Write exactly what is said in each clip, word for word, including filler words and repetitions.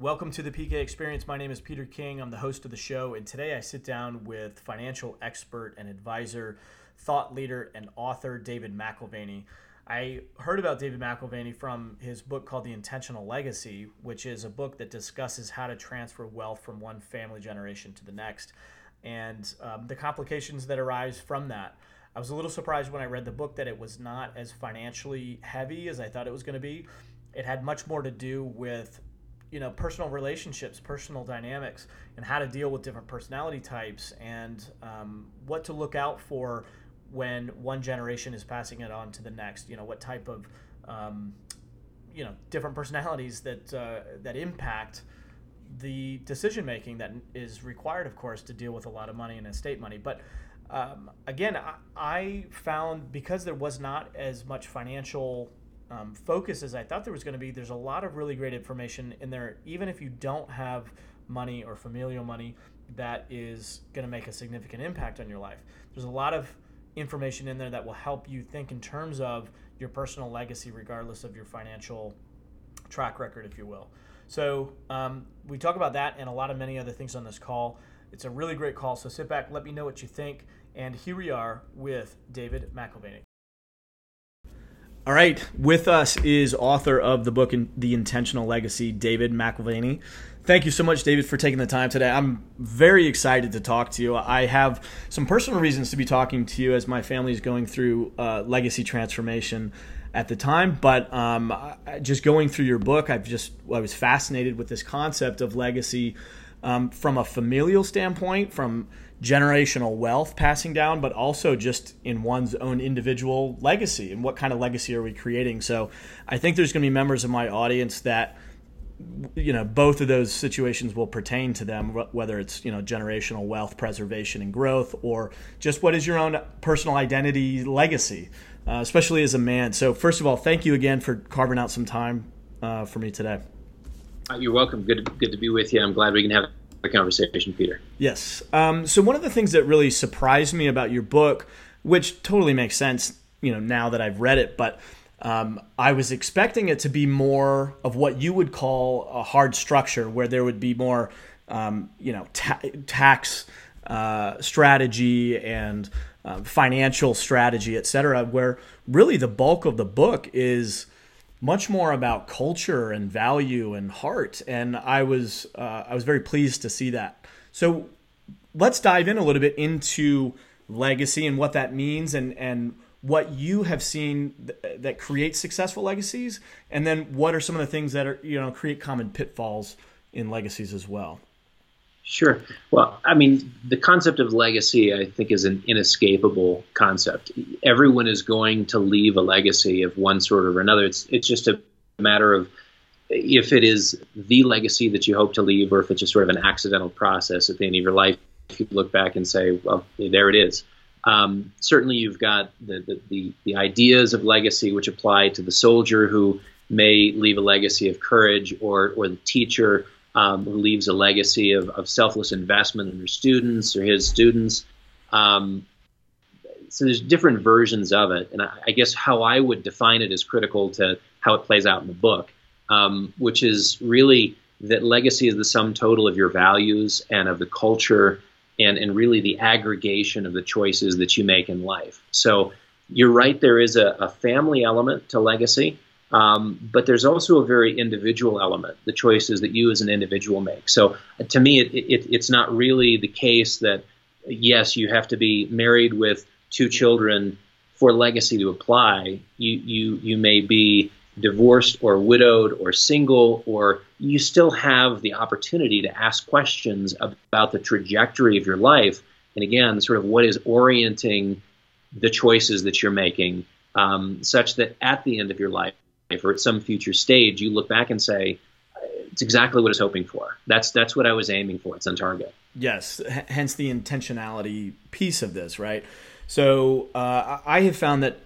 Welcome to the P K Experience. My name is Peter King. I'm the host of the show, and today I sit down with financial expert and advisor, thought leader, and author David McAlvany. I heard about David McAlvany from his book called The Intentional Legacy, which is a book that discusses how to transfer wealth from one family generation to the next, and um, the complications that arise from that. I was a little surprised when I read the book that it was not as financially heavy as I thought it was going to be. It had much more to do with, you know, personal relationships, personal dynamics, and how to deal with different personality types, and um, what to look out for when one generation is passing it on to the next. You know, what type of, um, you know, different personalities that uh, that impact the decision making that is required, of course, to deal with a lot of money and estate money. But Um, again, I, I found, because there was not as much financial um, focus as I thought there was going to be, there's a lot of really great information in there, even if you don't have money or familial money, that is going to make a significant impact on your life. There's a lot of information in there that will help you think in terms of your personal legacy, regardless of your financial track record, if you will. So um, we talk about that and a lot of many other things on this call. It's a really great call, so sit back, let me know what you think. And here we are with David McAlvany. All right, with us is author of the book The Intentional Legacy, David McAlvany. Thank you so much, David, for taking the time today. I'm very excited to talk to you. I have some personal reasons to be talking to you as my family is going through uh, legacy transformation at the time, but um, just going through your book, I've just I was fascinated with this concept of legacy. Um, from a familial standpoint, from generational wealth passing down, but also just in one's own individual legacy and what kind of legacy are we creating. So I think there's going to be members of my audience that, you know, both of those situations will pertain to them, whether it's, you know, generational wealth preservation and growth, or just what is your own personal identity legacy, uh, especially as a man. So first of all, thank you again for carving out some time uh, for me today. You're welcome. Good to, good to be with you. I'm glad we can have a conversation, Peter. Yes. Um, so one of the things that really surprised me about your book, which totally makes sense, you know, now that I've read it, but um, I was expecting it to be more of what you would call a hard structure, where there would be more, um, you know, ta- tax uh, strategy and uh, financial strategy, et cetera, where really the bulk of the book is much more about culture and value and heart, and I was uh, I was very pleased to see that. So let's dive in a little bit into legacy and what that means, and and what you have seen th- that creates successful legacies, and then what are some of the things that are, you know, create common pitfalls in legacies as well. Sure. Well, I mean, the concept of legacy, I think, is an inescapable concept. Everyone is going to leave a legacy of one sort or another. It's it's just a matter of if it is the legacy that you hope to leave, or if it's just sort of an accidental process at the end of your life. If you look back and say, well, there it is. Um, certainly you've got the, the, the, the ideas of legacy, which apply to the soldier who may leave a legacy of courage, or or the teacher Um, who leaves a legacy of, of selfless investment in their students or his students. Um, so there's different versions of it. And I, I guess how I would define it is critical to how it plays out in the book, um, which is really that legacy is the sum total of your values and of the culture and, and really the aggregation of the choices that you make in life. So you're right, there is a, a family element to legacy. Um, but there's also a very individual element, the choices that you as an individual make. So uh, to me, it, it, it's not really the case that, yes, you have to be married with two children for legacy to apply. You, you, you may be divorced or widowed or single, or you still have the opportunity to ask questions about the trajectory of your life. And again, sort of what is orienting the choices that you're making, um, such that at the end of your life, or at some future stage, you look back and say, it's exactly what I was hoping for. That's that's what I was aiming for. It's on target. Yes, H- hence the intentionality piece of this, right? So uh, I have found that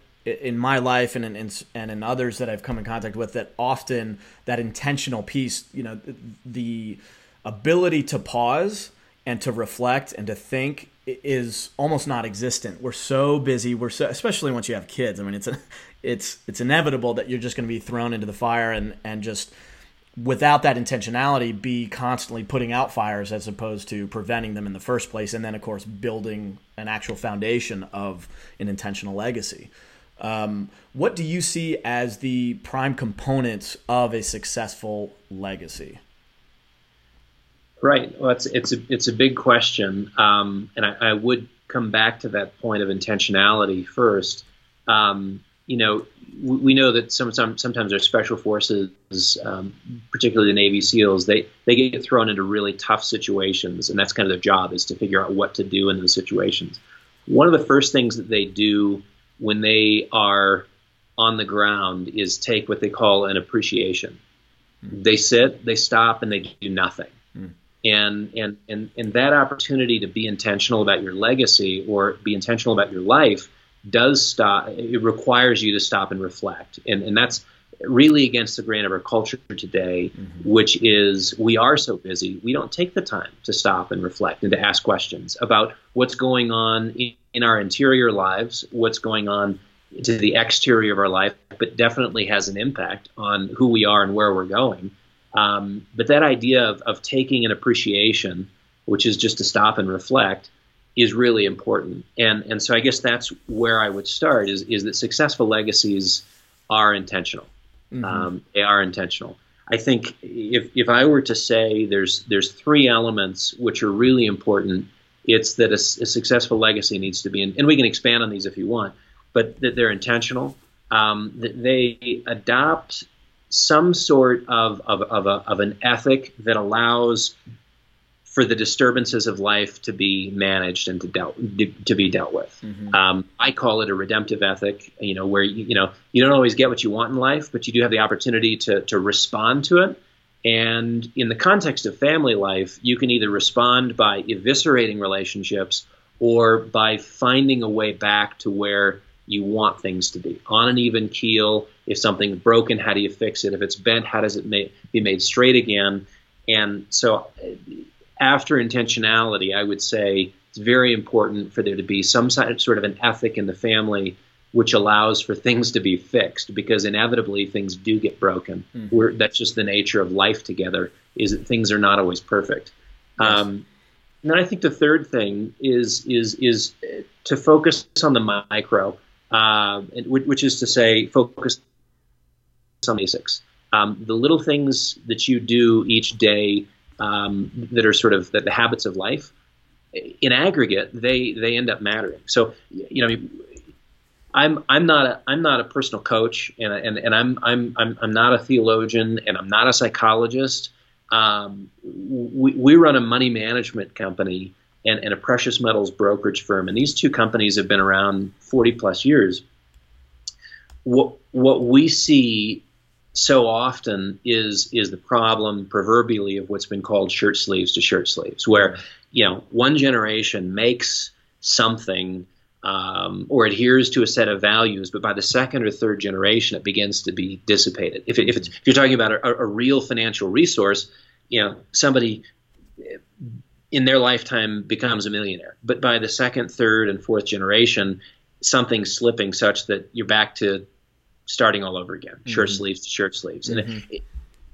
in my life and in and in others that I've come in contact with, that often that intentional piece, you know, the ability to pause and to reflect and to think is almost non-existent. We're so busy. We're so, especially once you have kids. I mean, it's a, it's it's inevitable that you're just going to be thrown into the fire and and just without that intentionality, be constantly putting out fires as opposed to preventing them in the first place. And then, of course, building an actual foundation of an intentional legacy. Um, what do you see as the prime components of a successful legacy? Right. Well, it's, it's, a, it's a big question. Um, and I, I would come back to that point of intentionality first. Um, you know, we, we know that sometimes, sometimes our special forces, um, particularly the Navy SEALs, they, they get thrown into really tough situations. And that's kind of their job, is to figure out what to do in those situations. One of the first things that they do when they are on the ground is take what they call an appreciation. Mm. They sit, they stop, and they do nothing. Mm. And, and and and that opportunity to be intentional about your legacy or be intentional about your life does stop. It requires you to stop and reflect. And, and that's really against the grain of our culture today, mm-hmm. which is we are so busy, we don't take the time to stop and reflect and to ask questions about what's going on in, in our interior lives, what's going on to the exterior of our life, but definitely has an impact on who we are and where we're going. Um, but that idea of, of taking an appreciation, which is just to stop and reflect, is really important. And and so I guess that's where I would start, is, is that successful legacies are intentional. Mm-hmm. Um, they are intentional. I think if if I were to say there's there's three elements which are really important, it's that a, a successful legacy needs to be, in, and we can expand on these if you want, but that they're intentional, um, that they adopt some sort of of of, a, of an ethic that allows for the disturbances of life to be managed and to dealt to be dealt with. Mm-hmm. Um, I call it a redemptive ethic. You know, where you, you know you don't always get what you want in life, but you do have the opportunity to to respond to it. And in the context of family life, you can either respond by eviscerating relationships or by finding a way back to where you want things to be. On an even keel, if something's broken, how do you fix it? If it's bent, how does it ma- be made straight again? And so after intentionality, I would say it's very important for there to be some sort of an ethic in the family which allows for things to be fixed, because inevitably things do get broken. Mm. We're, that's just the nature of life together, is that things are not always perfect. Yes. Um, and then I think the third thing is is is to focus on the micro. Uh, which is to say, focus on basics. Um, the little things that you do each day um, that are sort of the, the habits of life, in aggregate, they they end up mattering. So, you know, I'm I'm not a I'm not a personal coach, and and and I'm I'm I'm I'm not a theologian, and I'm not a psychologist. Um, we we run a money management company And, and a precious metals brokerage firm. And these two companies have been around forty plus years. What, what we see so often is, is the problem, proverbially, of what's been called shirt sleeves to shirt sleeves, where, you know, one generation makes something um, or adheres to a set of values, but by the second or third generation, it begins to be dissipated. If, it, if, it's, if you're talking about a, a real financial resource, you know, somebody in their lifetime becomes a millionaire, but by the second, third, and fourth generation, something's slipping such that you're back to starting all over again, mm-hmm. shirt sleeves to shirt sleeves. Mm-hmm. And it, it,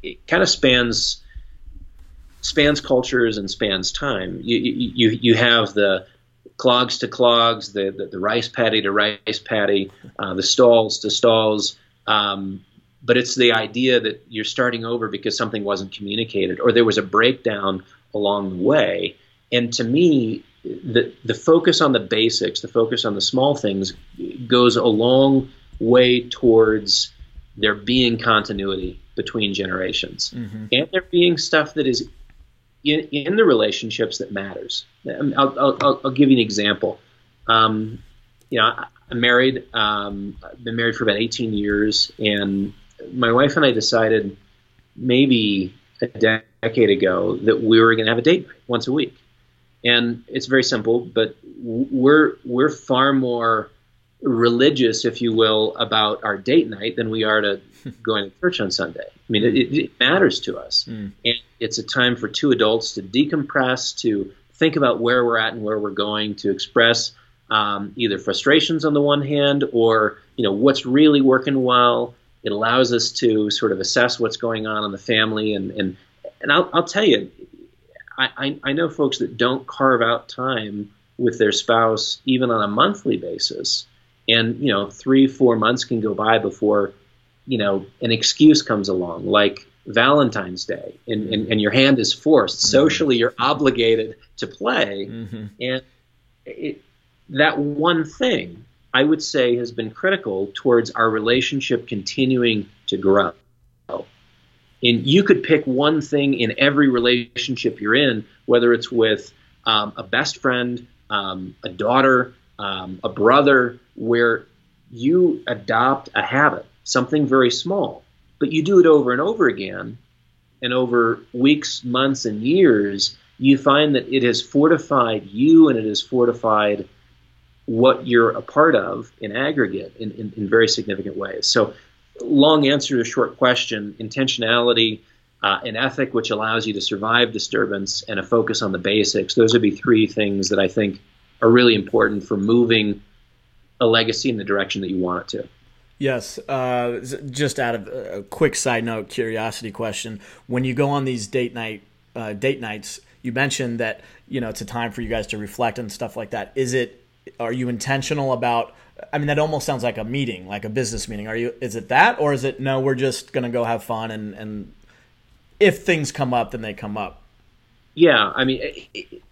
it kind of spans spans cultures and spans time. You you you have the clogs to clogs, the the, the rice paddy to rice paddy, uh, the stalls to stalls. Um, but it's the idea that you're starting over because something wasn't communicated, or there was a breakdown along the way. And to me, the the focus on the basics, the focus on the small things, goes a long way towards there being continuity between generations, mm-hmm. and there being stuff that is in, in the relationships that matters. I'll, I'll, I'll give you an example. Um, you know, I'm married. Um, I've been married for about eighteen years, and my wife and I decided maybe a decade decade ago that we were going to have a date night once a week. And it's very simple, but we're we're far more religious, if you will, about our date night than we are to going to church on Sunday. I mean, it, it matters to us. Mm. And it's a time for two adults to decompress, to think about where we're at and where we're going, to express um, either frustrations on the one hand, or, you know, what's really working well, It allows us to sort of assess what's going on in the family. And and, and I'll, I'll tell you, I, I, I know folks that don't carve out time with their spouse even on a monthly basis. And, you know, three, four months can go by before, you know, an excuse comes along, like Valentine's Day, and, mm-hmm. and, and your hand is forced. Socially, you're obligated to play. Mm-hmm. And it, that one thing, I would say, has been critical towards our relationship continuing to grow. And you could pick one thing in every relationship you're in, whether it's with um, a best friend, um, a daughter, um, a brother, where you adopt a habit, something very small, but you do it over and over again, and over weeks, months, and years, you find that it has fortified you and it has fortified what you're a part of in aggregate in, in, in very significant ways. So long answer to a short question, intentionality, uh, an ethic which allows you to survive disturbance, and a focus on the basics. Those would be three things that I think are really important for moving a legacy in the direction that you want it to. Yes. Uh, just out of a quick side note, curiosity question. When you go on these date night uh, date nights, you mentioned that, you know, it's a time for you guys to reflect and stuff like that. Is it, are you intentional about, I mean, that almost sounds like a meeting, like a business meeting. Are you, is it that, or is it, no, we're just going to go have fun, and, and if things come up, then they come up? Yeah. I mean, it, it,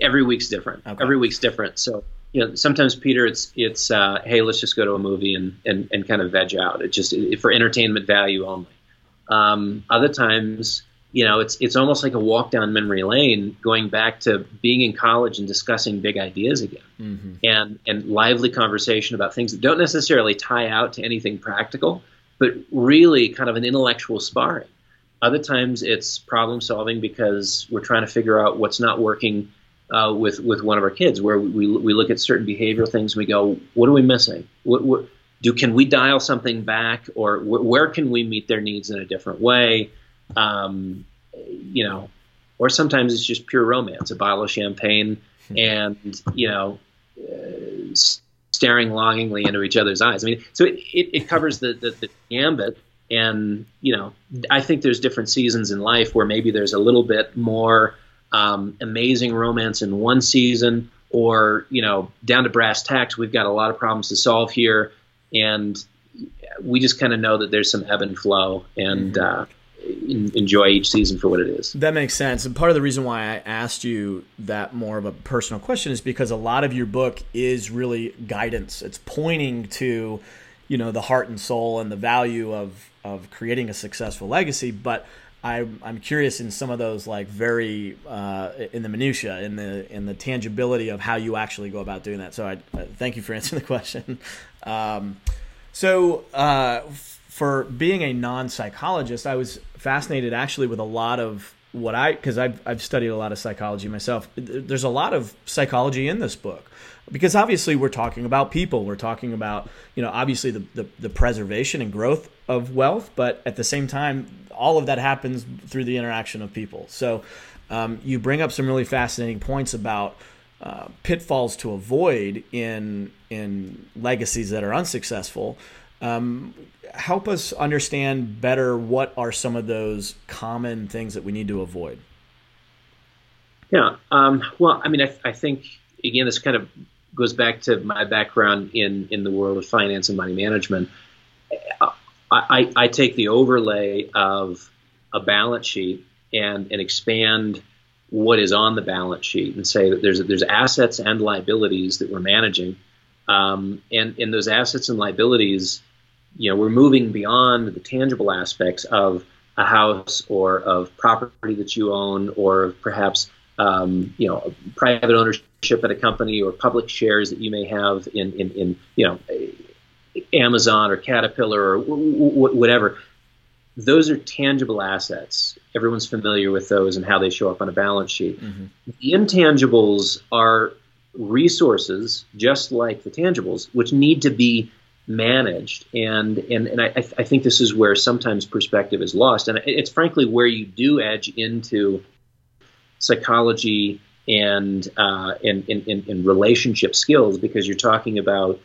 every week's different. Okay. Every week's different. So, you know, sometimes, Peter, it's it's uh, hey, let's just go to a movie and, and, and kind of veg out. It's just it, for entertainment value only. Um, other times, you know, it's it's almost like a walk down memory lane, going back to being in college and discussing big ideas again, mm-hmm. and and lively conversation about things that don't necessarily tie out to anything practical, but really kind of an intellectual sparring. Other times, it's problem solving because we're trying to figure out what's not working Uh, with with one of our kids, where we, we we look at certain behavioral things and we go, what are we missing? What, what do can we dial something back, or wh- where can we meet their needs in a different way? Um, you know, or sometimes it's just pure romance, a bottle of champagne, and you know, uh, staring longingly into each other's eyes. I mean, so it it, it covers the, the the gambit, and you know, I think there's different seasons in life where maybe there's a little bit more Um, amazing romance in one season, or, you know, down to brass tacks, we've got a lot of problems to solve here. And we just kind of know that there's some ebb and flow, and uh, in, enjoy each season for what it is. That makes sense. And part of the reason why I asked you that more of a personal question is because a lot of your book is really guidance. It's pointing to, you know, the heart and soul and the value of, of creating a successful legacy. But I'm I'm curious in some of those, like, very uh, in the minutia, in the in the tangibility of how you actually go about doing that. So I uh, thank you for answering the question. Um, so uh, f- for being a non-psychologist, I was fascinated actually with a lot of what I because I've I've studied a lot of psychology myself. There's a lot of psychology in this book, because obviously we're talking about people. We're talking about, you know, obviously the the, the preservation and growth of wealth, but at the same time, all of that happens through the interaction of people. So um, you bring up some really fascinating points about uh, pitfalls to avoid in in legacies that are unsuccessful. Um, help us understand better, what are some of those common things that we need to avoid? Yeah, um, well, I mean, I, I think, again, this kind of goes back to my background in, in the world of finance and money management. I, I, I take the overlay of a balance sheet and, and expand what is on the balance sheet, and say that there's there's assets and liabilities that we're managing, um, and and those assets and liabilities, you know, we're moving beyond the tangible aspects of a house or of property that you own, or perhaps um, you know, private ownership at a company, or public shares that you may have in in, in you know, Amazon or Caterpillar or w- w- whatever. Those are tangible assets. Everyone's familiar with those and how they show up on a balance sheet. Mm-hmm. The intangibles are resources, just like the tangibles, which need to be managed. And and, and I, I think this is where sometimes perspective is lost. And it's frankly where you do edge into psychology and uh, and, and, and relationship skills, because you're talking about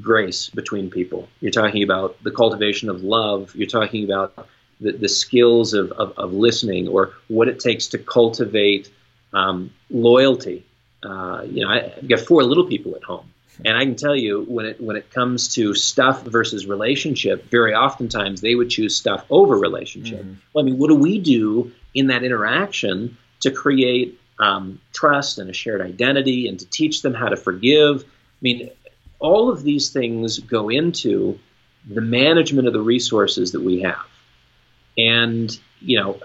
grace between people. You're talking about the cultivation of love. You're talking about the, the skills of, of, of listening, or what it takes to cultivate um, loyalty. Uh, you know, I, I've got four little people at home. And I can tell you, when it when it comes to stuff versus relationship, very oftentimes they would choose stuff over relationship. Mm-hmm. Well, I mean, what do we do in that interaction to create um, trust and a shared identity, and to teach them how to forgive? I mean, all of these things go into the management of the resources that we have. And, you know,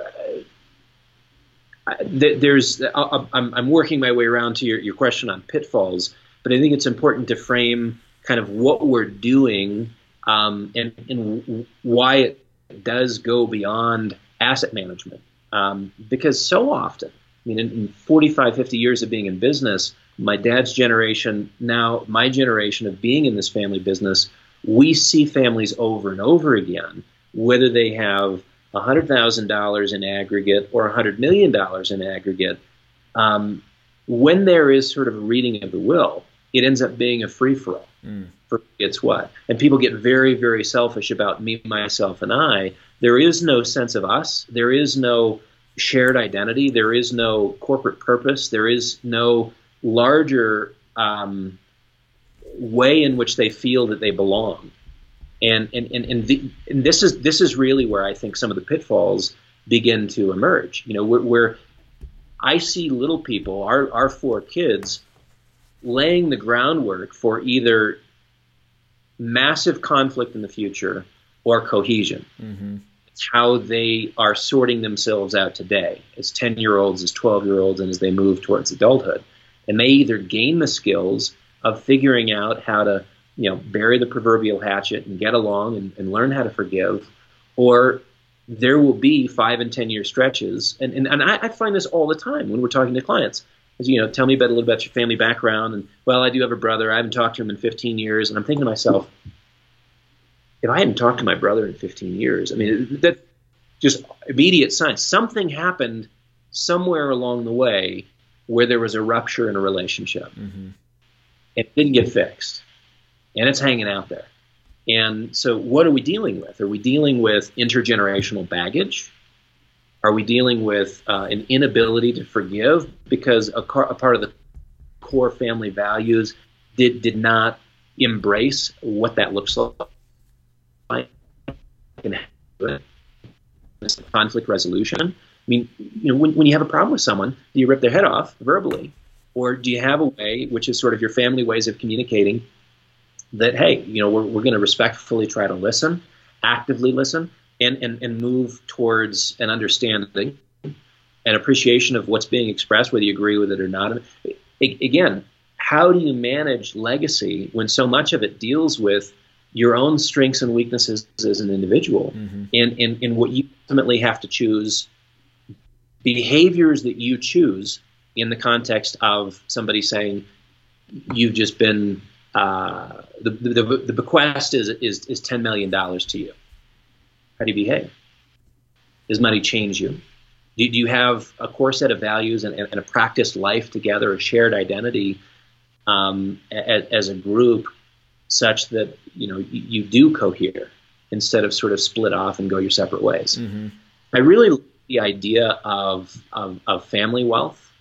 there's I'm, I'm working my way around to your, your question on pitfalls. But I think it's important to frame kind of what we're doing um, and, and why it does go beyond asset management. Um, because so often, I mean, in, in forty-five, fifty years of being in business, my dad's generation, now my generation of being in this family business, we see families over and over again, whether they have one hundred thousand dollars in aggregate or one hundred million dollars in aggregate. Um, when there is sort of a reading of the will, it ends up being a free-for-all. Mm. For it's what? And people get very, very selfish about me, myself, and I. There is no sense of us. There is no shared identity. There is no corporate purpose. There is no larger um, way in which they feel that they belong. And and and and, the, and this is this is really where I think some of the pitfalls begin to emerge. You know, we're, we're I see little people, our our four kids, laying the groundwork for either massive conflict in the future or cohesion. Mm-hmm. It's how they are sorting themselves out today as ten-year-olds, as twelve-year-olds, and as they move towards adulthood. And they either gain the skills of figuring out how to, you know, bury the proverbial hatchet and get along and, and learn how to forgive, or there will be five and ten year stretches. And, and, and I, I find this all the time when we're talking to clients. As, you know, tell me about a little about your family background. And, well, I do have a brother. I haven't talked to him in fifteen years. And I'm thinking to myself, if I hadn't talked to my brother in fifteen years, I mean, that just immediate sign. Something happened somewhere along the way where there was a rupture in a relationship. Mm-hmm. It didn't get fixed. And it's hanging out there. And so what are we dealing with? Are we dealing with intergenerational baggage? Are we dealing with uh, an inability to forgive because a, car, a part of the core family values did, did not embrace what that looks like? It's the conflict resolution. I mean, you know, when, when you have a problem with someone, do you rip their head off verbally? Or do you have a way, which is sort of your family ways of communicating, that, hey, you know, we're, we're going to respectfully try to listen, actively listen, and, and, and move towards an understanding and appreciation of what's being expressed, whether you agree with it or not. I, again, how do you manage legacy when so much of it deals with your own strengths and weaknesses as an individual? Mm-hmm. and, and, and what you ultimately have to choose, behaviors that you choose in the context of somebody saying, you've just been... Uh, the, the, the bequest is, is, is ten million dollars to you. How do you behave? Does money change you? Do, do you have a core set of values and, and a practiced life together, a shared identity um, as, as a group, such that, you know, you, you do cohere instead of sort of split off and go your separate ways? Mm-hmm. I really like the idea of, of, of family wealth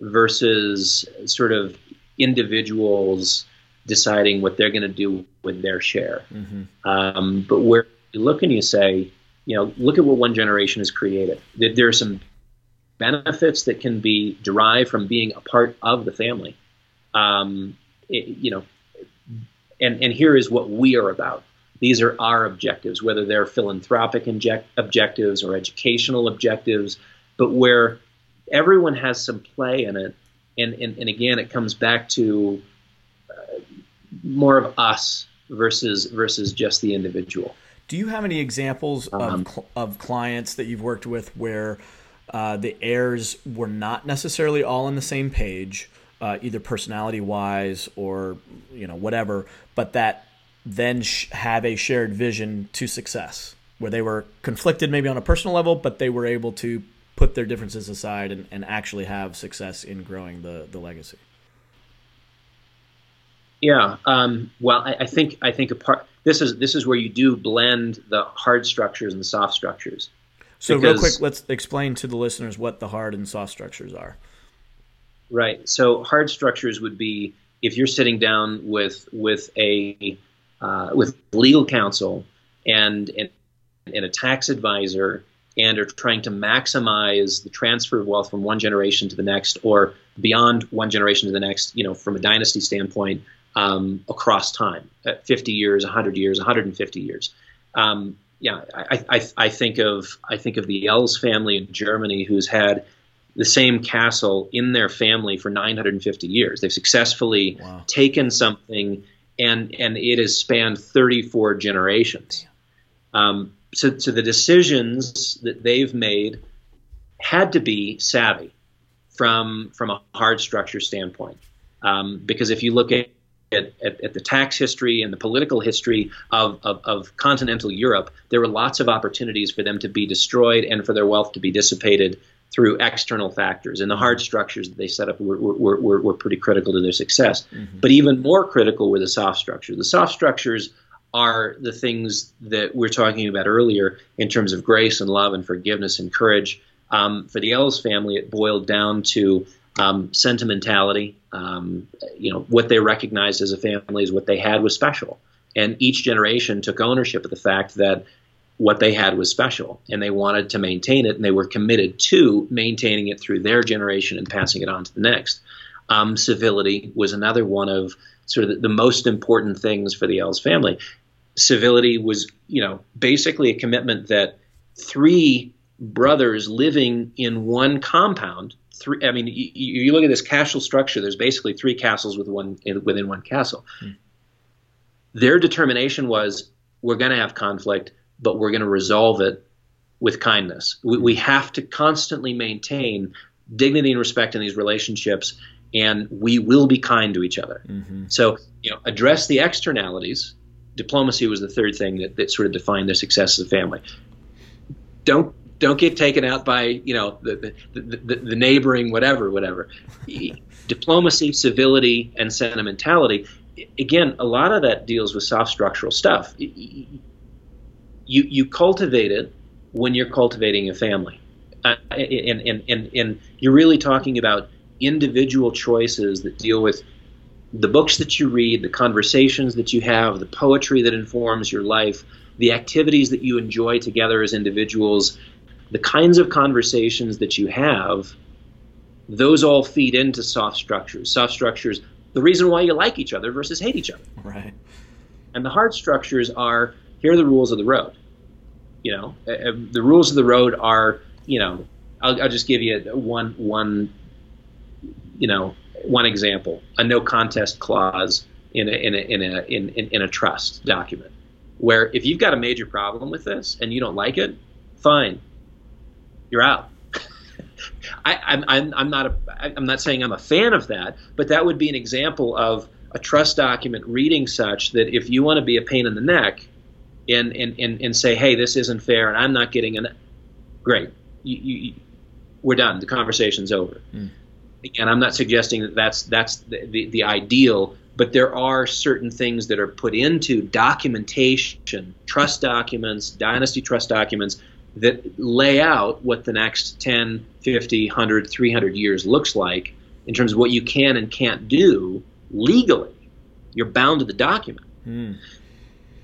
versus sort of individuals deciding what they're going to do with their share. Mm-hmm. Um, but where you look and you say, you know, look at what one generation has created. There are some benefits that can be derived from being a part of the family. Um, it, you know, and, and here is what we are about. These are our objectives, whether they're philanthropic inject objectives or educational objectives, but where everyone has some play in it. And, and, and again, it comes back to more of us versus versus just the individual. Do you have any examples um, of, of clients that you've worked with where uh, the heirs were not necessarily all on the same page, uh, either personality-wise or, you know, whatever, but that then sh have a shared vision to success, where they were conflicted maybe on a personal level, but they were able to put their differences aside and, and actually have success in growing the, the legacy? Yeah. Um, well, I, I think I think a part. This is this is where you do blend the hard structures and the soft structures. So because, real quick, let's explain to the listeners what the hard and soft structures are. Right. So hard structures would be if you're sitting down with with a uh, with legal counsel and, and and a tax advisor and are trying to maximize the transfer of wealth from one generation to the next or beyond one generation to the next, you know, from a dynasty standpoint, um, across time, at fifty years, one hundred years, one hundred fifty years. Um, yeah, I, I, I think of I think of the Els family in Germany, who's had the same castle in their family for nine hundred fifty years. They've successfully wow. taken something, and and it has spanned thirty-four generations. Um, so, so the decisions that they've made had to be savvy from from a hard structure standpoint, um, because if you look at, at at the tax history and the political history of, of of continental Europe, there were lots of opportunities for them to be destroyed and for their wealth to be dissipated through external factors, and the hard structures that they set up were, were, were, were pretty critical to their success. Mm-hmm. But even more critical were the soft structures. The soft structures are the things that we're talking about earlier in terms of grace and love and forgiveness and courage. Um, for the Els family, it boiled down to um, sentimentality. Um, you know, what they recognized as a family is what they had was special. And each generation took ownership of the fact that what they had was special, and they wanted to maintain it, and they were committed to maintaining it through their generation and passing it on to the next. Um, civility was another one of sort of the, the most important things for the Els family. Civility was, you know, basically a commitment that three brothers living in one compound, three, I mean, you, you look at this castle structure, there's basically three castles with one, within one castle. Mm. Their determination was, we're going to have conflict, but we're going to resolve it with kindness. We, we have to constantly maintain dignity and respect in these relationships, and we will be kind to each other. Mm-hmm. So, you know, address the externalities. Diplomacy was the third thing that, that sort of defined their success as a family. Don't don't get taken out by, you know, the the, the, the neighboring whatever, whatever. Diplomacy, civility, and sentimentality. Again, a lot of that deals with soft structural stuff. You you cultivate it when you're cultivating a family, uh, and, and, and, and you're really talking about individual choices that deal with the books that you read, the conversations that you have, the poetry that informs your life, the activities that you enjoy together as individuals, the kinds of conversations that you have. Those all feed into soft structures. Soft structures, the reason why you like each other versus hate each other. Right. And the hard structures are, here are the rules of the road. You know, uh, the rules of the road are, you know, I'll, I'll just give you one, one, you know, one example: a no contest clause in a in a in a in, in, in a trust document, where if you've got a major problem with this and you don't like it, fine, you're out. I, I'm I'm I'm not a I'm not saying I'm a fan of that, but that would be an example of a trust document reading such that if you want to be a pain in the neck And, and, and, and say, hey, this isn't fair, and I'm not getting an great. You, you, we're done. The conversation's over. Mm. Again, I'm not suggesting that that's that's the, the, the ideal, but there are certain things that are put into documentation, trust documents, dynasty trust documents, that lay out what the next ten, fifty, one hundred, three hundred years looks like in terms of what you can and can't do legally. You're bound to the document. Mm.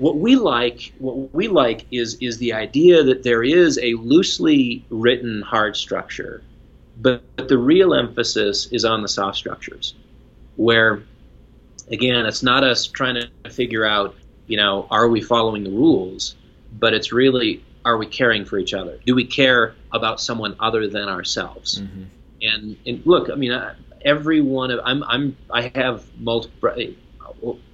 What we like, what we like is is the idea that there is a loosely written hard structure, but, but the real emphasis is on the soft structures, where, again, it's not us trying to figure out, you know, are we following the rules, but it's really, are we caring for each other? Do we care about someone other than ourselves? Mm-hmm. And and look, I mean, every one of I'm I'm I have multiple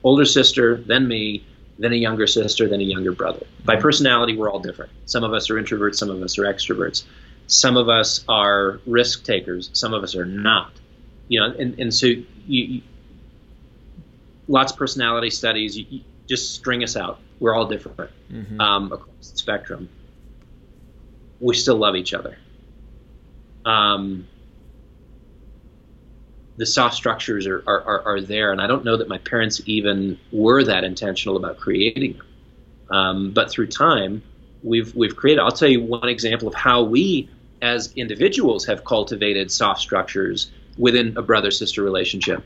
older sister than me, then a younger sister, then a younger brother. By personality, we're all different. Some of us are introverts, some of us are extroverts. Some of us are risk takers, some of us are not. You know, and, and so you, you, lots of personality studies, you, you just string us out. We're all different, mm-hmm. um, across the spectrum. We still love each other. Um, the soft structures are, are, are there, and I don't know that my parents even were that intentional about creating them. Um, but through time, we've we've created. I'll tell you one example of how we, as individuals, have cultivated soft structures within a brother-sister relationship.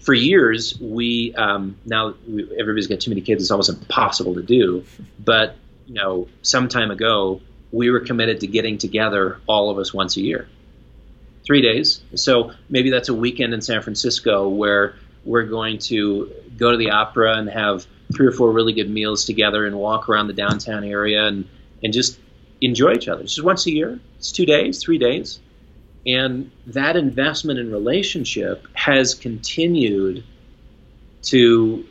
For years, we um, now we, everybody's got too many kids; it's almost impossible to do. But you know, some time ago, we were committed to getting together, all of us, once a year. Three days. So maybe that's a weekend in San Francisco where we're going to go to the opera and have three or four really good meals together and walk around the downtown area and, and just enjoy each other. It's just once a year. It's two days, three days. And that investment in relationship has continued to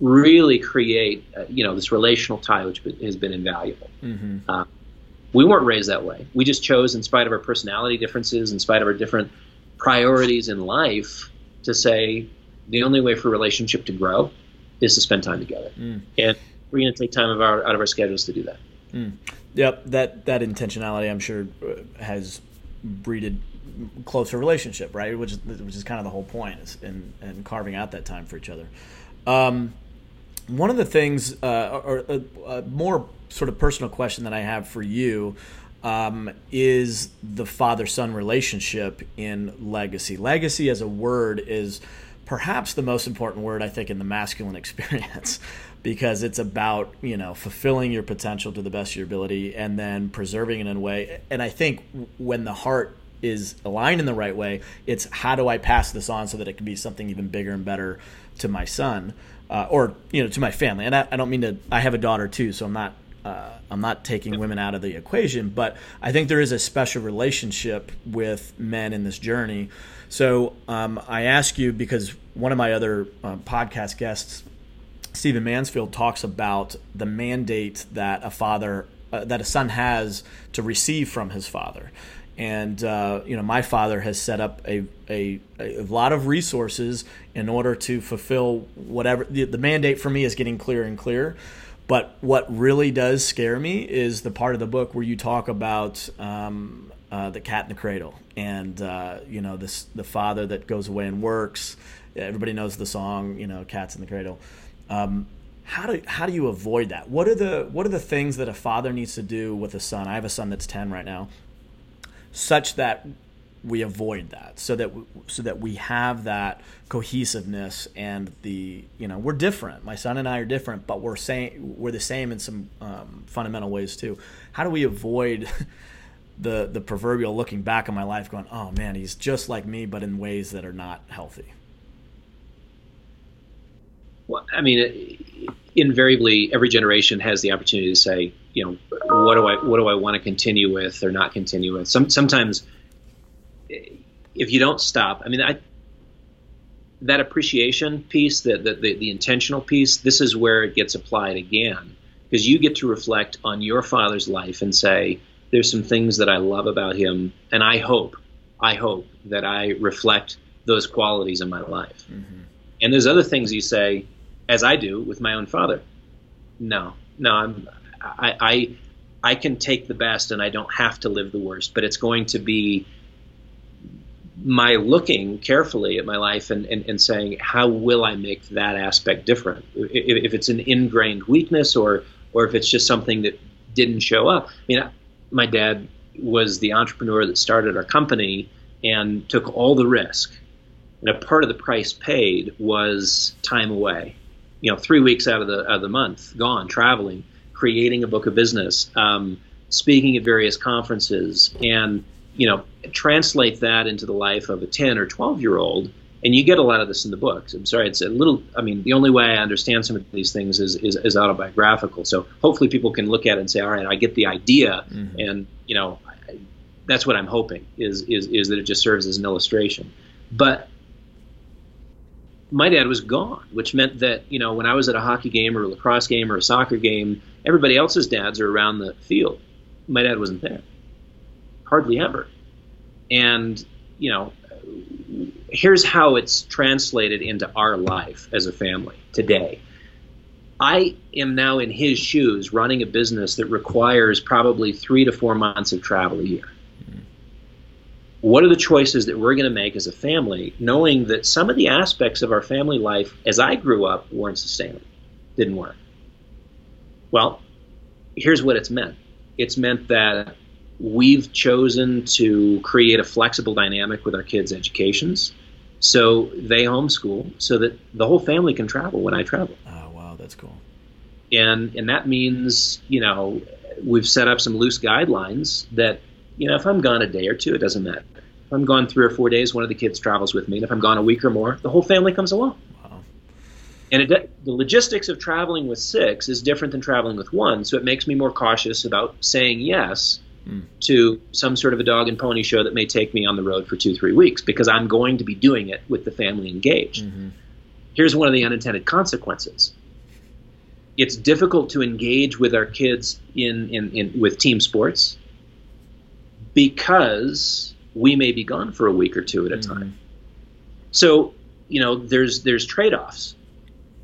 really create, uh, you know, this relational tie, which has been invaluable. Mm-hmm. Uh, We weren't raised that way. We just chose, in spite of our personality differences, in spite of our different priorities in life, to say the only way for a relationship to grow is to spend time together. Mm. And we're going to take time of our, out of our schedules to do that. Mm. Yep, that, that intentionality, I'm sure, has breeded closer relationship, right? Which, which is kind of the whole point, is in, in carving out that time for each other. Um, one of the things, uh, or, or uh, more sort of personal question that I have for you um, is the father-son relationship in legacy. Legacy as a word is perhaps the most important word, I think, in the masculine experience, because it's about, you know, fulfilling your potential to the best of your ability and then preserving it in a way. And I think when the heart is aligned in the right way, it's how do I pass this on so that it can be something even bigger and better to my son uh, or, you know, to my family. And I, I don't mean to, I have a daughter too, so I'm not, Uh, I'm not taking women out of the equation, but I think there is a special relationship with men in this journey. So um, I ask you because one of my other uh, podcast guests, Stephen Mansfield, talks about the mandate that a father, uh, that a son has to receive from his father. And, uh, you know, my father has set up a, a, a lot of resources in order to fulfill whatever the, the mandate for me is getting clearer and clearer. But what really does scare me is the part of the book where you talk about um, uh, the cat in the cradle and, uh, you know, this, the father that goes away and works. Everybody knows the song, you know, Cats in the Cradle. Um, how do how do you avoid that? What are the what are the things that a father needs to do with a son? I have a son that's ten right now, such that we avoid that, so that we, so that we have that cohesiveness and the, you know, we're different. My son and I are different, but we're saying we're the same in some um, fundamental ways too. How do we avoid the the proverbial looking back on my life, going, oh man, he's just like me, but in ways that are not healthy? Well, I mean, invariably, every generation has the opportunity to say, you know, what do I what do I want to continue with or not continue with? Some sometimes. If you don't stop, I mean, I, that appreciation piece, that the, the, the intentional piece, this is where it gets applied again, because you get to reflect on your father's life and say, there's some things that I love about him, and I hope, I hope that I reflect those qualities in my life. Mm-hmm. And there's other things you say, as I do with my own father. No, no, I'm, I, I, I can take the best, and I don't have to live the worst, but it's going to be my looking carefully at my life and, and, and saying, how will I make that aspect different? If, if it's an ingrained weakness or or if it's just something that didn't show up. I mean, I, my dad was the entrepreneur that started our company and took all the risk. And a part of the price paid was time away. You know, three weeks out of the, out of the month, gone, traveling, creating a book of business, um, speaking at various conferences, and you know, translate that into the life of a ten or twelve year old. And you get a lot of this in the books. I'm sorry, it's a little, I mean, the only way I understand some of these things is, is, is autobiographical. So hopefully people can look at it and say, all right, I get the idea. Mm-hmm. And, you know, I, that's what I'm hoping is, is, is that it just serves as an illustration. But my dad was gone, which meant that, you know, when I was at a hockey game or a lacrosse game or a soccer game, everybody else's dads are around the field. My dad wasn't there. Hardly ever. And, you know, here's how it's translated into our life as a family today. I am now in his shoes running a business that requires probably three to four months of travel a year. Mm-hmm. what are the choices that we're going to make as a family, knowing that some of the aspects of our family life as I grew up weren't sustainable, didn't work. Well, here's what it's meant. It's meant that we've chosen to create a flexible dynamic with our kids' educations. So they homeschool so that the whole family can travel when I travel. Oh, wow, that's cool. And and that means, you know, we've set up some loose guidelines that, you know, if I'm gone a day or two, it doesn't matter. If I'm gone three or four days, one of the kids travels with me. And if I'm gone a week or more, the whole family comes along. Wow. And it, the logistics of traveling with six is different than traveling with one, so it makes me more cautious about saying yes mm. to some sort of a dog and pony show that may take me on the road for two, three weeks because I'm going to be doing it with the family engaged. Mm-hmm. Here's one of the unintended consequences. It's difficult to engage with our kids in, in, in with team sports because we may be gone for a week or two at a mm-hmm. time. So, you know, there's there's trade-offs.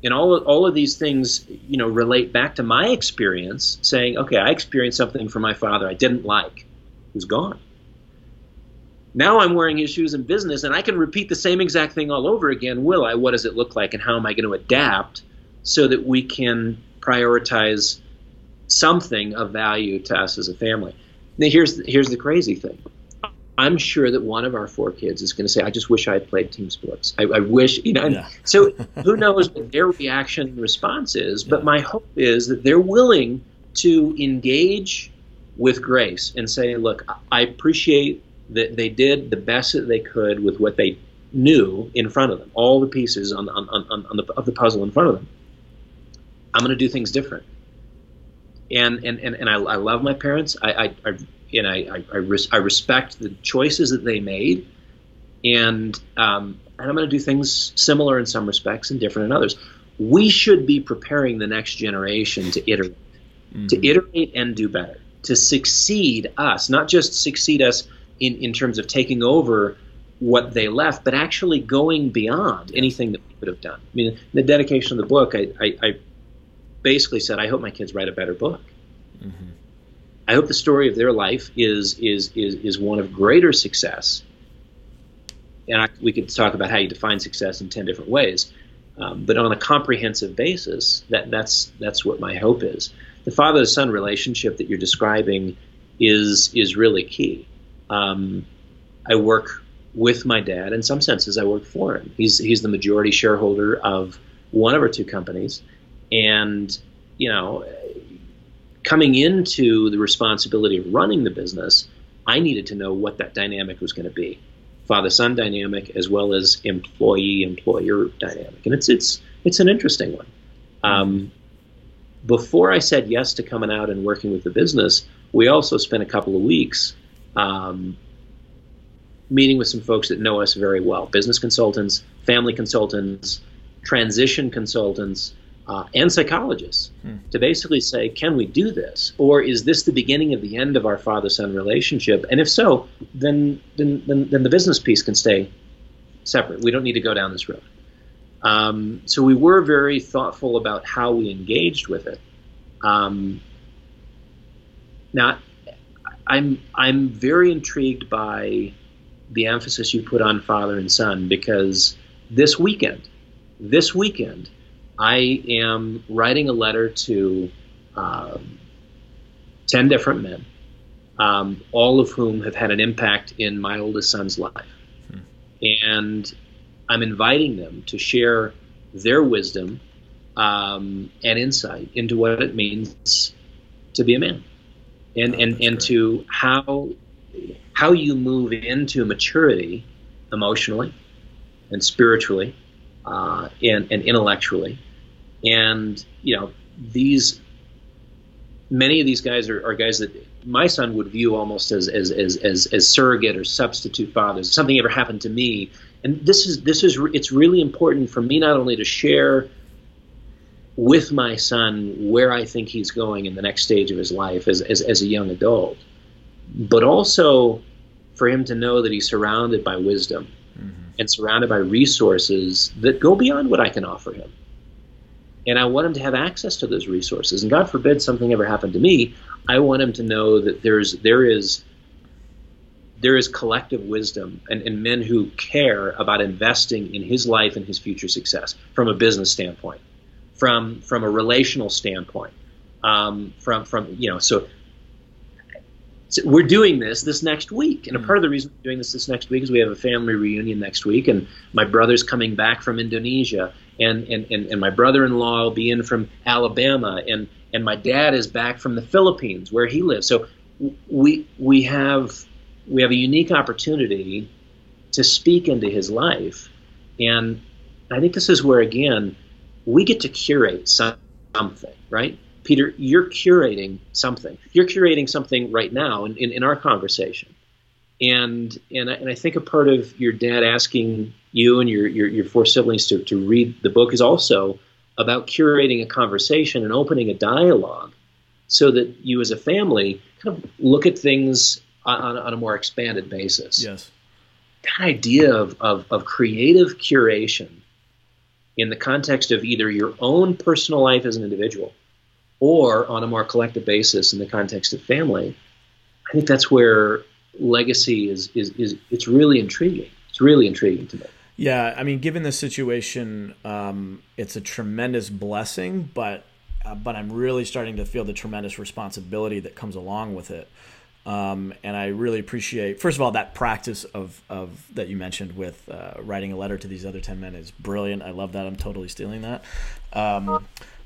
And all of, all of these things, you know, relate back to my experience saying, okay, I experienced something from my father I didn't like. Who's gone. Now I'm wearing his shoes in business, and I can repeat the same exact thing all over again. Will I? What does it look like, and how am I going to adapt so that we can prioritize something of value to us as a family? Now, here's, here's the crazy thing. I'm sure that one of our four kids is going to say, I just wish I had played team sports. I, I wish, you know, and yeah. So who knows what their reaction and response is, but yeah. my hope is that they're willing to engage with grace and say, look, I appreciate that they did the best that they could with what they knew in front of them, all the pieces on, on, on, on the, of the puzzle in front of them. I'm going to do things different. And, and, and, and I, I love my parents. I, I, I and I, I, I, res, I respect the choices that they made, and, um, and I'm going to do things similar in some respects and different in others. We should be preparing the next generation to iterate, mm-hmm. to iterate and do better, to succeed us, not just succeed us in, in terms of taking over what they left, but actually going beyond anything that we could have done. I mean, the dedication of the book, I, I, I basically said, I hope my kids write a better book. Mm-hmm. I hope the story of their life is is is, is one of greater success. And I, we could talk about how you define success in ten different ways, um, but on a comprehensive basis, that that's that's what my hope is. The father-son relationship that you're describing is is really key. Um, I work with my dad. In some senses, I work for him. He's he's the majority shareholder of one of our two companies, and you know. Coming into the responsibility of running the business, I needed to know what that dynamic was going to be, father-son dynamic as well as employee-employer dynamic, and it's it's it's an interesting one. Um, before I said yes to coming out and working with the business, we also spent a couple of weeks um, meeting with some folks that know us very well: business consultants, family consultants, transition consultants. Uh, and psychologists hmm. to basically say, can we do this? Or is this the beginning of the end of our father-son relationship? And if so, then, then, then, then the business piece can stay separate. We don't need to go down this road. Um, so we were very thoughtful about how we engaged with it. Um, now, I'm, I'm very intrigued by the emphasis you put on father and son, because this weekend, this weekend, I am writing a letter to um, ten different men, um, all of whom have had an impact in my oldest son's life. Hmm. And I'm inviting them to share their wisdom um, and insight into what it means to be a man, and, oh, and, and great. to how, how you move into maturity emotionally and spiritually uh, and, and intellectually. And, you know, these, many of these guys are, are guys that my son would view almost as, as, as, as, as surrogate or substitute fathers. If something ever happened to me. And this is, this is, it's really important for me not only to share with my son where I think he's going in the next stage of his life as, as, as a young adult, but also for him to know that he's surrounded by wisdom mm-hmm. and surrounded by resources that go beyond what I can offer him. And I want him to have access to those resources. And God forbid something ever happened to me, I want him to know that there's there is there is collective wisdom and, and men who care about investing in his life and his future success from a business standpoint, from from a relational standpoint, um, from from you know. So, so we're doing this this next week, and a part of the reason we're doing this this next week is we have a family reunion next week, and my brother's coming back from Indonesia, and and and, and my brother-in-law will be in from Alabama, and and my dad is back from the Philippines where he lives. So we we have. We have a unique opportunity to speak into his life. And I think this is where, again, we get to curate something, right? Peter, you're curating something. You're curating something right now in, in, in our conversation. And and I, and I think a part of your dad asking you and your, your, your four siblings to, to read the book is also about curating a conversation and opening a dialogue so that you as a family kind of look at things On, on a more expanded basis. Yes. That idea of, of, of creative curation in the context of either your own personal life as an individual or on a more collective basis in the context of family, I think that's where legacy is, is, is it's really intriguing. It's really intriguing to me. Yeah. I mean, given the situation, um, it's a tremendous blessing, but, uh, but I'm really starting to feel the tremendous responsibility that comes along with it. Um, and I really appreciate, first of all, that practice of, of that you mentioned with uh, writing a letter to these other ten men is brilliant. I love that. I'm totally stealing that. Um,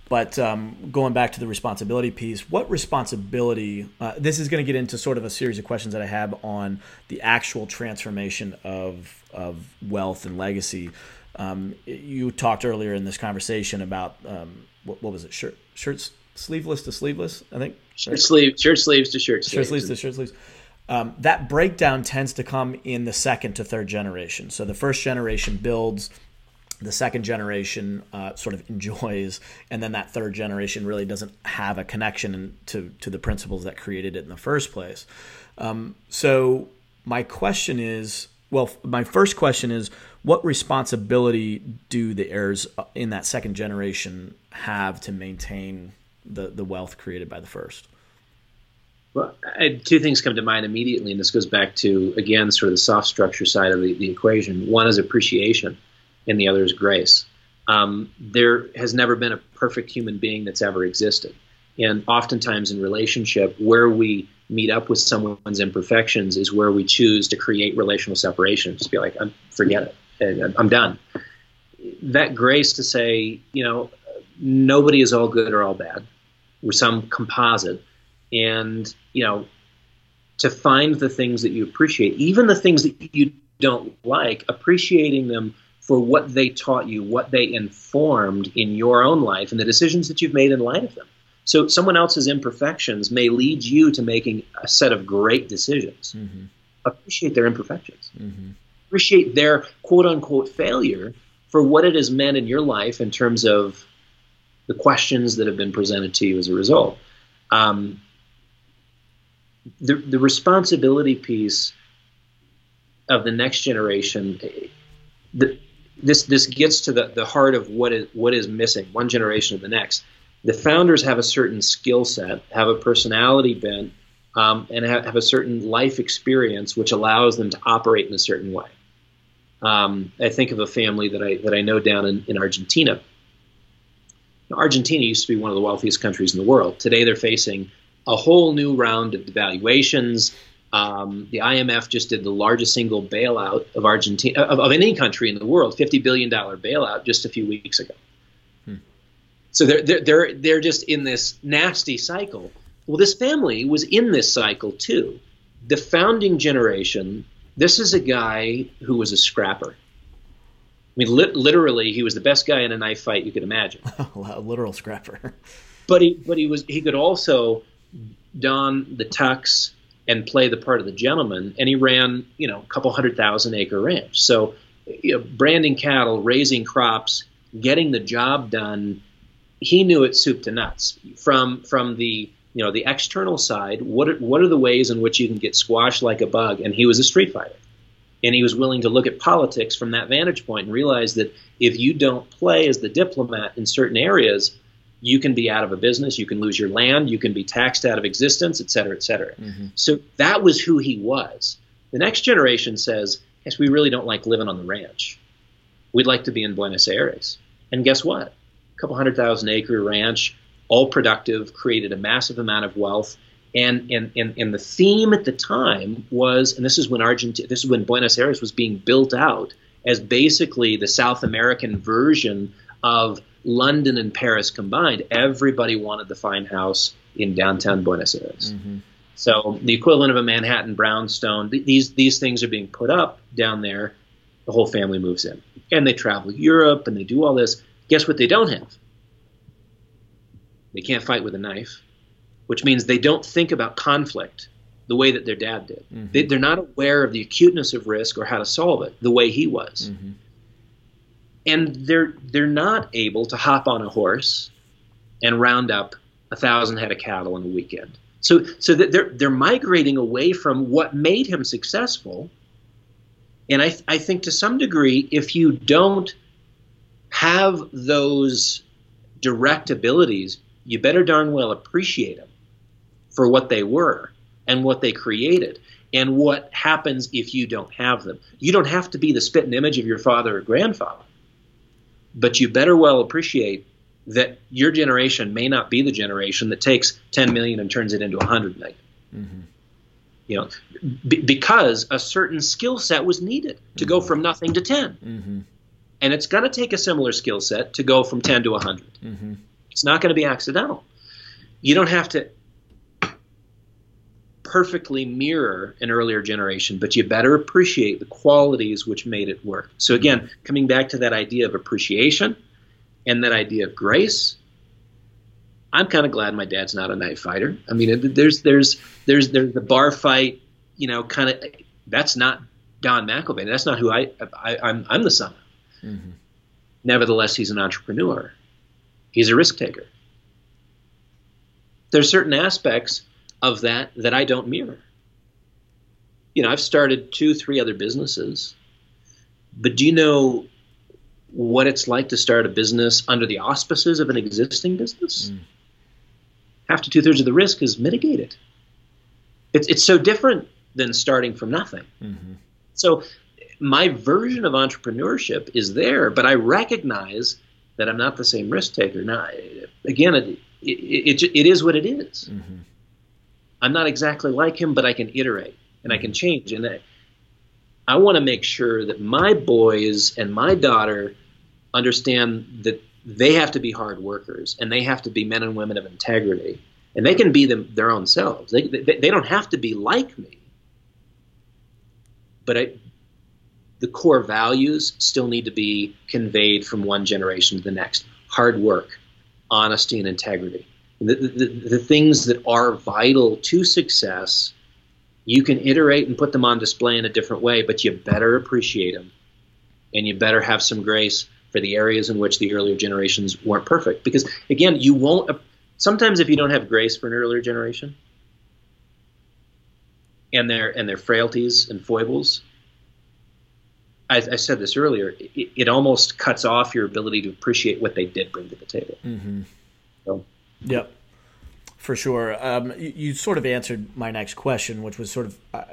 but um, going back to the responsibility piece, what responsibility, uh, this is going to get into sort of a series of questions that I have on the actual transformation of, of wealth and legacy. Um, you talked earlier in this conversation about, um, what, what was it, shirt, shirts? Sleeveless to sleeveless, I think. Shirt sleeves, shirt sleeves to shirt sleeves. Shirt sleeves to shirt sleeves. Um, that breakdown tends to come in the second to third generation. So the first generation builds, the second generation uh, sort of enjoys, and then that third generation really doesn't have a connection to to the principles that created it in the first place. Um, so my question is, well, my first question is, what responsibility do the heirs in that second generation have to maintain the the wealth created by the first? Well, I, two things come to mind immediately, and this goes back to, again, sort of the soft structure side of the, the equation. One is appreciation, and the other is grace. Um, there has never been a perfect human being that's ever existed. And oftentimes in relationship, where we meet up with someone's imperfections is where we choose to create relational separation. Just be like, I'm, forget it, and I'm done. That grace to say, you know, nobody is all good or all bad. We're some composite. And, you know, to find the things that you appreciate, even the things that you don't like, appreciating them for what they taught you, what they informed in your own life and the decisions that you've made in light of them. So someone else's imperfections may lead you to making a set of great decisions. Mm-hmm. Appreciate their imperfections. Mm-hmm. Appreciate their quote-unquote failure for what it has meant in your life in terms of the questions that have been presented to you as a result. Um, the, the responsibility piece of the next generation, the, this this gets to the, the heart of what is what is missing, one generation to the next. The founders have a certain skill set, have a personality bent, um, and have, have a certain life experience which allows them to operate in a certain way. Um, I think of a family that I that I know down in, in Argentina. Argentina used to be one of the wealthiest countries in the world. Today, they're facing a whole new round of devaluations. Um, the I M F just did the largest single bailout of Argentina of, of any country in the world, fifty billion dollars bailout just a few weeks ago. Hmm. So they're, they're they're they're just in this nasty cycle. Well, this family was in this cycle too. The founding generation. This is a guy who was a scrapper. I mean, li- literally, he was the best guy in a knife fight you could imagine. A literal scrapper. But he, but he was—he could also don the tux and play the part of the gentleman. And he ran, you know, a couple hundred thousand acre ranch. So, you know, branding cattle, raising crops, getting the job done. He knew it soup to nuts. From from the you know the external side, what are, what are the ways in which you can get squashed like a bug? And he was a street fighter. And he was willing to look at politics from that vantage point and realize that if you don't play as the diplomat in certain areas, you can be out of a business, you can lose your land, you can be taxed out of existence, et cetera, et cetera. Mm-hmm. So that was who he was. The next generation says, yes, we really don't like living on the ranch. We'd like to be in Buenos Aires. And guess what? A couple hundred thousand acre ranch, all productive, created a massive amount of wealth. And, and, and, and the theme at the time was, and this is when Argentina, this is when Buenos Aires was being built out as basically the South American version of London and Paris combined. Everybody wanted the fine house in downtown Buenos Aires. Mm-hmm. So the equivalent of a Manhattan brownstone, th these, these things are being put up down there. The whole family moves in. And they travel Europe and they do all this. Guess what they don't have? They can't fight with a knife, which means they don't think about conflict the way that their dad did. Mm-hmm. They, they're not aware of the acuteness of risk or how to solve it the way he was. Mm-hmm. And they're, they're not able to hop on a horse and round up a thousand head of cattle in a weekend. So, so they're, they're migrating away from what made him successful. And I, th I think to some degree, if you don't have those direct abilities, you better darn well appreciate them for what they were and what they created and what happens if you don't have them. You don't have to be the spit and image of your father or grandfather. But you better well appreciate that your generation may not be the generation that takes ten million and turns it into one hundred million. Mm-hmm. You know, b because a certain skill set was needed to mm-hmm. go from nothing to ten. Mm-hmm. And it's going to take a similar skill set to go from ten to one hundred. Mm-hmm. It's not going to be accidental. You don't have to perfectly mirror an earlier generation, but you better appreciate the qualities which made it work. So again, coming back to that idea of appreciation and that idea of grace, I'm kind of glad my dad's not a knife fighter. I mean, there's there's there's there's the bar fight, you know, kind of. That's not Don McAlvany. That's not who I, I I'm I'm the son of. Mm-hmm. Nevertheless, he's an entrepreneur. He's a risk taker. There's certain aspects of that that I don't mirror. You know, I've started two, three other businesses, but do you know what it's like to start a business under the auspices of an existing business? Mm. Half to two-thirds of the risk is mitigated. It's, it's so different than starting from nothing. Mm-hmm. So my version of entrepreneurship is there, but I recognize that I'm not the same risk taker. Now, again, it, it, it, it is what it is. Mm-hmm. I'm not exactly like him, but I can iterate and I can change. And I, I want to make sure that my boys and my daughter understand that they have to be hard workers and they have to be men and women of integrity. And they can be them, their own selves. They, they, they don't have to be like me. But I, the core values still need to be conveyed from one generation to the next. Hard work, honesty, and integrity. The, the, the things that are vital to success, you can iterate and put them on display in a different way, but you better appreciate them. And you better have some grace for the areas in which the earlier generations weren't perfect. Because, again, you won't – sometimes if you don't have grace for an earlier generation and their, and their frailties and foibles, I, I said this earlier, it, it almost cuts off your ability to appreciate what they did bring to the table. Mm-hmm. So, yep, for sure. Um, you, you sort of answered my next question, which was sort of uh,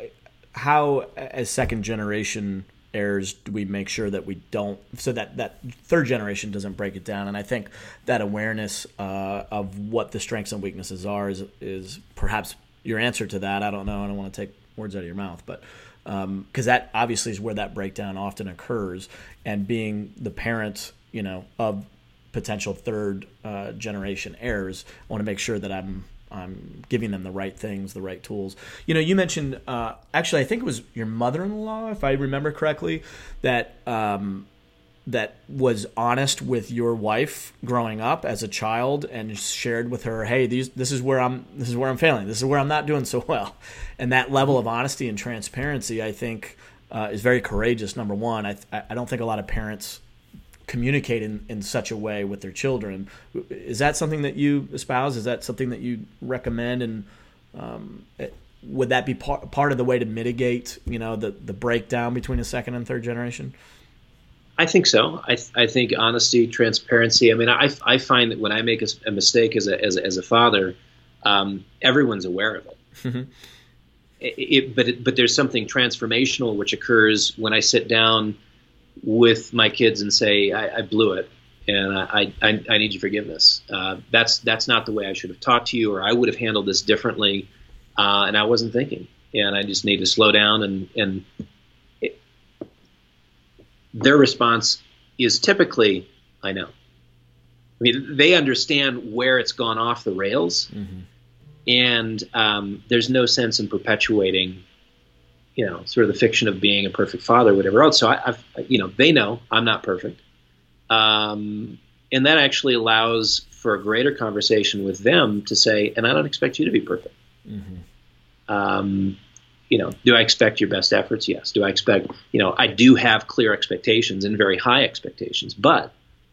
how, as second generation heirs, do we make sure that we don't, so that that third generation doesn't break it down? And I think that awareness uh, of what the strengths and weaknesses are is, is perhaps your answer to that. I don't know. I don't want to take words out of your mouth, but because um, that obviously is where that breakdown often occurs. And being the parent, you know, of potential third uh, generation heirs, I want to make sure that I'm I'm giving them the right things, the right tools. You know, you mentioned uh, actually, I think it was your mother-in-law, if I remember correctly, that um, that was honest with your wife growing up as a child and shared with her, "Hey, these this is where I'm this is where I'm failing. This is where I'm not doing so well." And that level of honesty and transparency, I think, uh, is very courageous. Number one, I I don't think a lot of parents communicate in, in such a way with their children. Is that something that you espouse? Is that something that you recommend? And um, it, would that be par part of the way to mitigate, you know, the, the breakdown between a second and third generation? I think so. I, th I think honesty, transparency. I mean, I, I find that when I make a, a mistake as a, as a, as a father, um, everyone's aware of it. Mm-hmm. It, but it, but there's something transformational which occurs when I sit down with my kids and say, I, I blew it, and I, I, I need your forgiveness. Uh, that's that's not the way I should have talked to you, or I would have handled this differently, uh, and I wasn't thinking. And I just need to slow down. And, and it, their response is typically, I know. I mean, they understand where it's gone off the rails. Mm-hmm. And um, there's no sense in perpetuating, you know, sort of the fiction of being a perfect father, or whatever else. So I, I've, you know, they know I'm not perfect, um, and that actually allows for a greater conversation with them to say, and I don't expect you to be perfect. Mm-hmm. Um, you know, do I expect your best efforts? Yes. Do I expect, you know, I do have clear expectations and very high expectations, but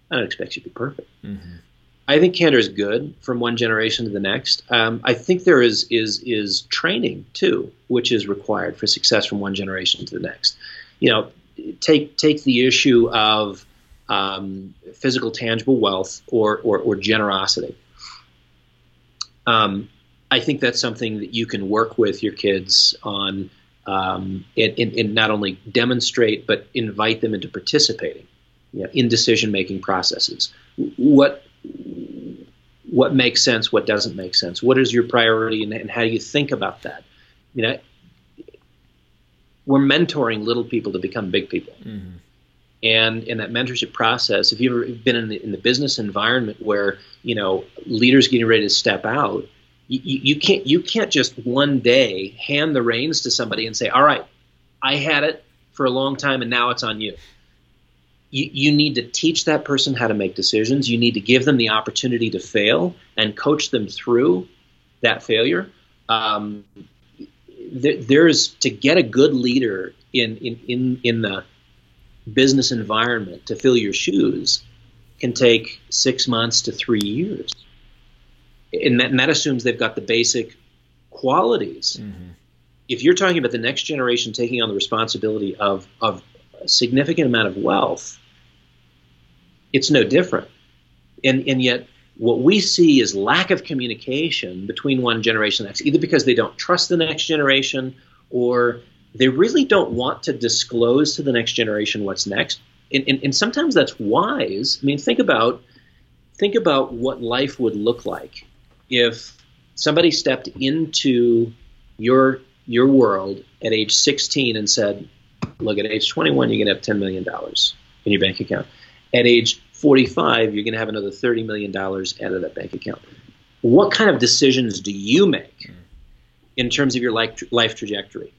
I don't expect you to be perfect. Mm-hmm. I think candor is good from one generation to the next. Um, I think there is is is training too, which is required for success from one generation to the next. You know, take take the issue of um, physical tangible wealth or or, or generosity. Um, I think that's something that you can work with your kids on, um, and, and, and not only demonstrate but invite them into participating, you know, in decision making processes. What What makes sense? What doesn't make sense? What is your priority, and, and how do you think about that? You know, we're mentoring little people to become big people, mm-hmm. and in that mentorship process, if you've ever been in the, in the business environment where, you know, leaders getting ready to step out, you, you can't you can't just one day hand the reins to somebody and say, "All right, I had it for a long time, and now it's on you." You, you need to teach that person how to make decisions. You need to give them the opportunity to fail and coach them through that failure. Um, there, there's to get a good leader in, in, in, in the business environment to fill your shoes can take six months to three years. And that, and that assumes they've got the basic qualities. Mm-hmm. If you're talking about the next generation taking on the responsibility of, of a significant amount of wealth, it's no different. And and yet what we see is lack of communication between one generation and the next, either because they don't trust the next generation or they really don't want to disclose to the next generation what's next. And, and, and sometimes that's wise. I mean, think about think about what life would look like if somebody stepped into your your world at age sixteen and said, look, at age twenty-one, you're going to have ten million dollars in your bank account. At age forty-five, you're going to have another thirty million dollars out of that bank account. What kind of decisions do you make in terms of your life trajectory?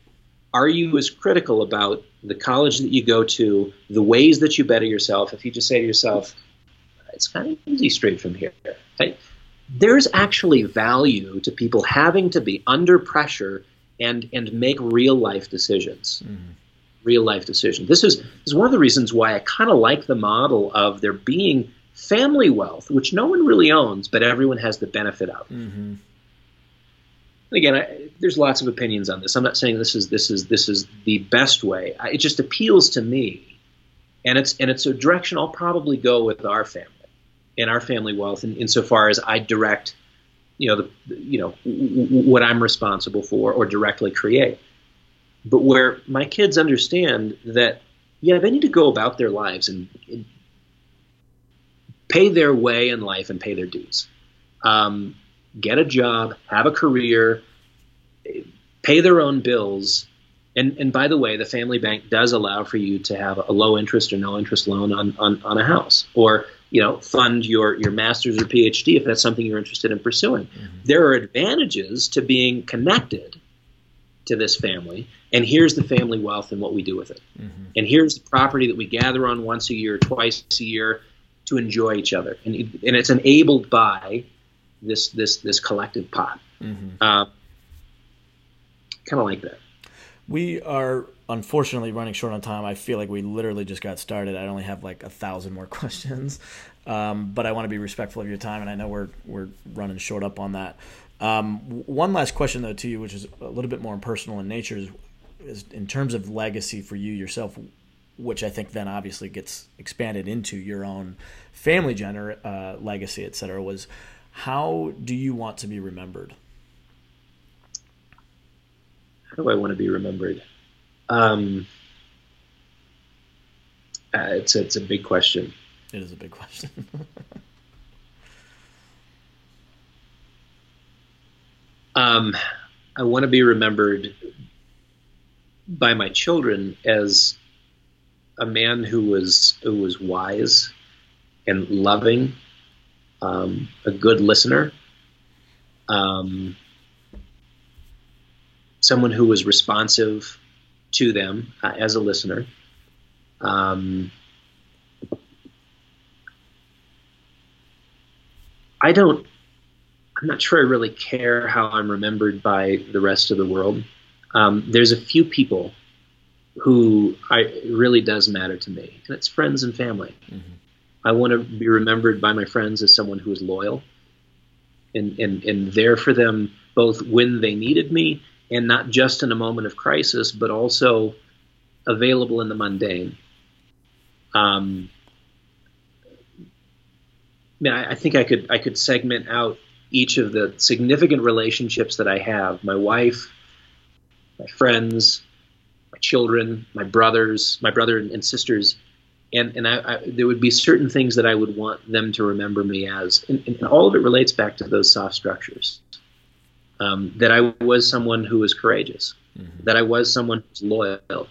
Are you as critical about the college that you go to, the ways that you better yourself? If you just say to yourself, it's kind of easy straight from here. Right? There's actually value to people having to be under pressure and, and make real-life decisions. Mm-hmm. Real life decision. This is, this is one of the reasons why I kind of like the model of there being family wealth, which no one really owns, but everyone has the benefit of. Mm-hmm. And again, I, there's lots of opinions on this. I'm not saying this is this is this is the best way. I, it just appeals to me, and it's and it's a direction I'll probably go with our family and our family wealth, in, insofar as I direct, you know, the, you know, w- w- what I'm responsible for or directly create. But where my kids understand that, yeah, they need to go about their lives and, and pay their way in life and pay their dues. Um, get a job, have a career, pay their own bills. And, and by the way, the family bank does allow for you to have a low interest or no interest loan on, on, on a house, or, you know, fund your, your master's or PhD if that's something you're interested in pursuing. Mm-hmm. There are advantages to being connected to this family, and here's the family wealth and what we do with it. Mm-hmm. And here's the property that we gather on once a year, twice a year to enjoy each other. And, and it's enabled by this this this collective pot. Mm-hmm. Uh, kind of like that. We are unfortunately running short on time. I feel like we literally just got started. I only have like a thousand more questions, um, but I want to be respectful of your time, and I know we're we're running short up on that. Um, one last question though to you, which is a little bit more personal in nature, is, is in terms of legacy for you yourself, which I think then obviously gets expanded into your own family gener- uh, legacy, et cetera, was how do you want to be remembered? how do I want to be remembered? Um, uh, it's it's a big question. It is a big question. um, I want to be remembered by my children as a man who was who was wise and loving, um, a good listener, um, someone who was responsive to them uh, as a listener, um, I don't, I'm not sure I really care how I'm remembered by the rest of the world. Um, there's a few people who I, it really does matter to me, and it's friends and family. Mm-hmm. I want to be remembered by my friends as someone who is loyal and, and, and there for them both when they needed me and not just in a moment of crisis, but also available in the mundane. Um, I mean, I, I think I could I could segment out each of the significant relationships that I have: my wife, my friends, my children, my brothers, my brother and sisters, and and I, I, there would be certain things that I would want them to remember me as, and, and all of it relates back to those soft structures. Um, that I was someone who was courageous, mm-hmm. that I was someone who was loyal,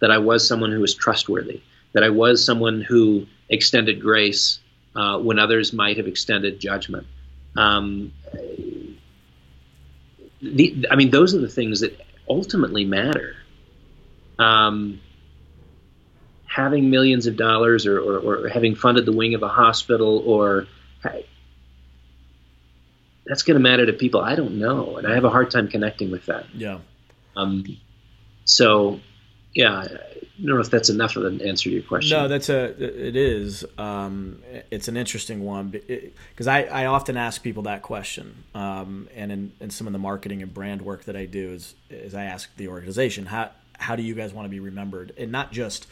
that I was someone who was trustworthy, that I was someone who extended grace uh, when others might have extended judgment. Um, the, I mean, those are the things that ultimately matter. Um, having millions of dollars or, or, or having funded the wing of a hospital, or that's going to matter to people I don't know, and I have a hard time connecting with that. Yeah. Um, so, yeah, I don't know if that's enough of an answer to your question. No, that's a it is. Um, it's an interesting one because I, I often ask people that question, um, and in, in some of the marketing and brand work that I do is is I ask the organization, how how do you guys want to be remembered, and not just,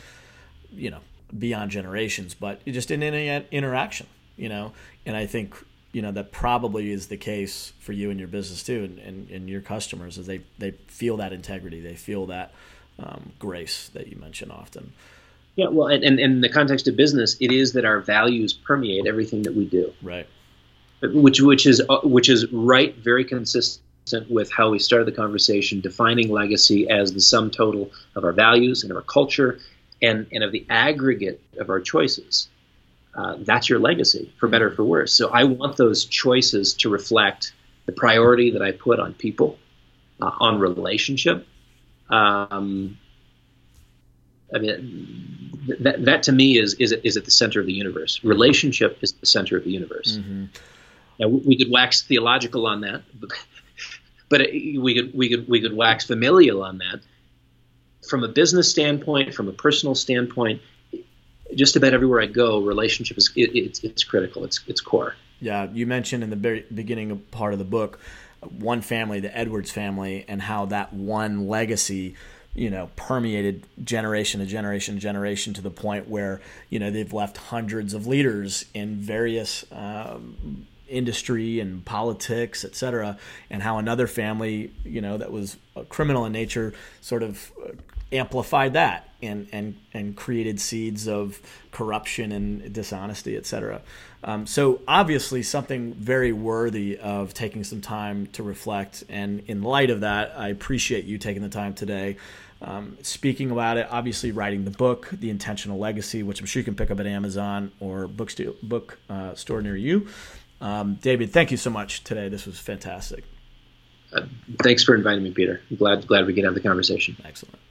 you know, beyond generations, but just in any interaction, you know, and I think, you know, that probably is the case for you and your business too, and, and, and your customers, is they, they feel that integrity, they feel that um, grace that you mention often. Yeah, well, and, and in the context of business, it is that our values permeate everything that we do. Right. Which which is which is right, very consistent with how we started the conversation, defining legacy as the sum total of our values and of our culture and, and of the aggregate of our choices. Uh, that's your legacy, for better or for worse. So I want those choices to reflect the priority that I put on people, uh, on relationship. Um, I mean, th- that, that to me is is is at the center of the universe. Relationship is the center of the universe. Mm-hmm. Now we could wax theological on that, but, but it, we could we could we could wax familial on that. From a business standpoint, from a personal standpoint, just about everywhere I go, relationship is it, it's it's critical. It's it's core. Yeah, you mentioned in the very beginning of part of the book, one family, the Edwards family, and how that one legacy, you know, permeated generation to generation to generation to the point where, you know, they've left hundreds of leaders in various um, industry and politics, et cetera, and how another family, you know, that was criminal in nature, sort of amplified that and and and created seeds of corruption and dishonesty, et cetera. Um, so obviously something very worthy of taking some time to reflect. And in light of that, I appreciate you taking the time today, um, speaking about it. Obviously, writing the book, The Intentional Legacy, which I'm sure you can pick up at Amazon or book st- book uh, store near you. Um, David, thank you so much today. This was fantastic. Uh, thanks for inviting me, Peter. I'm glad glad we could have the conversation. Excellent.